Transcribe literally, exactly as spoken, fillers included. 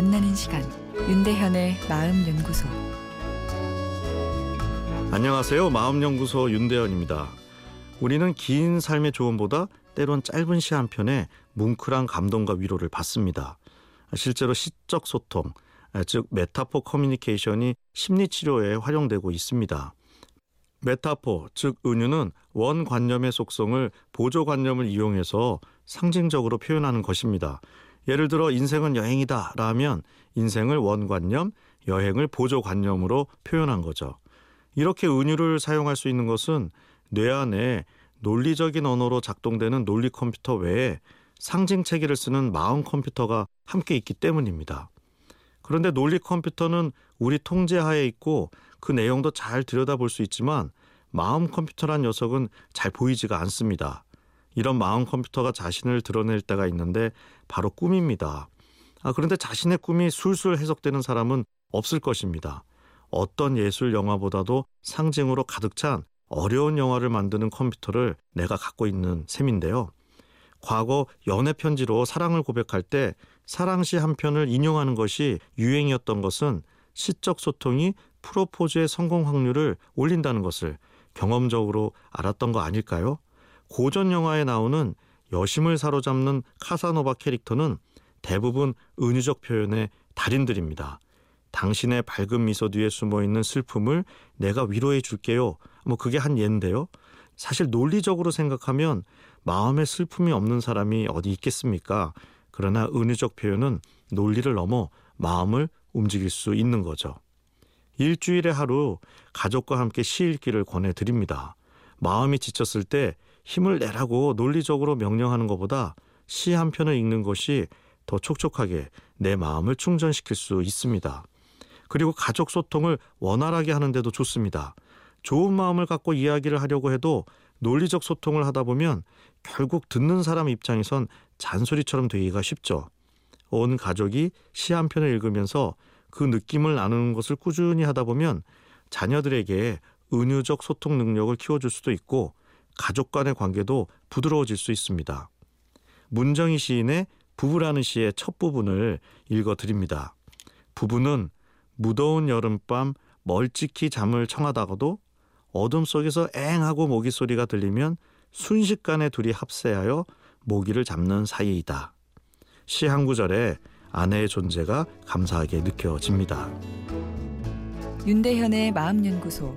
만나는 시간, 윤대현의 마음연구소. 안녕하세요. 마음연구소 윤대현입니다. 우리는 긴 삶의 조언보다 때론 짧은 시 한 편에 뭉클한 감동과 위로를 받습니다. 실제로 시적 소통, 즉 메타포 커뮤니케이션이 심리치료에 활용되고 있습니다. 메타포, 즉 은유는 원관념의 속성을 보조관념을 이용해서 상징적으로 표현하는 것입니다. 예를 들어 인생은 여행이다 라면 인생을 원관념, 여행을 보조관념으로 표현한 거죠. 이렇게 은유를 사용할 수 있는 것은 뇌 안에 논리적인 언어로 작동되는 논리 컴퓨터 외에 상징 체계를 쓰는 마음 컴퓨터가 함께 있기 때문입니다. 그런데 논리 컴퓨터는 우리 통제하에 있고 그 내용도 잘 들여다볼 수 있지만 마음 컴퓨터란 녀석은 잘 보이지가 않습니다. 이런 마음 컴퓨터가 자신을 드러낼 때가 있는데 바로 꿈입니다. 아, 그런데 자신의 꿈이 술술 해석되는 사람은 없을 것입니다. 어떤 예술 영화보다도 상징으로 가득 찬 어려운 영화를 만드는 컴퓨터를 내가 갖고 있는 셈인데요. 과거 연애 편지로 사랑을 고백할 때 사랑시 한 편을 인용하는 것이 유행이었던 것은 시적 소통이 프로포즈의 성공 확률을 올린다는 것을 경험적으로 알았던 거 아닐까요? 고전 영화에 나오는 여심을 사로잡는 카사노바 캐릭터는 대부분 은유적 표현의 달인들입니다. 당신의 밝은 미소 뒤에 숨어있는 슬픔을 내가 위로해 줄게요. 뭐 그게 한 예인데요. 사실 논리적으로 생각하면 마음에 슬픔이 없는 사람이 어디 있겠습니까? 그러나 은유적 표현은 논리를 넘어 마음을 움직일 수 있는 거죠. 일주일에 하루 가족과 함께 시 읽기를 권해드립니다. 마음이 지쳤을 때 힘을 내라고 논리적으로 명령하는 것보다 시 한 편을 읽는 것이 더 촉촉하게 내 마음을 충전시킬 수 있습니다. 그리고 가족 소통을 원활하게 하는 데도 좋습니다. 좋은 마음을 갖고 이야기를 하려고 해도 논리적 소통을 하다 보면 결국 듣는 사람 입장에선 잔소리처럼 되기가 쉽죠. 온 가족이 시 한 편을 읽으면서 그 느낌을 나누는 것을 꾸준히 하다 보면 자녀들에게 은유적 소통 능력을 키워줄 수도 있고 가족 간의 관계도 부드러워질 수 있습니다. 문정희 시인의 부부라는 시의 첫 부분을 읽어드립니다. 부부는 무더운 여름밤 멀찍히 잠을 청하다가도 어둠 속에서 앵하고 모기 소리가 들리면 순식간에 둘이 합세하여 모기를 잡는 사이이다. 시 한 구절에 아내의 존재가 감사하게 느껴집니다. 윤대현의 마음연구소,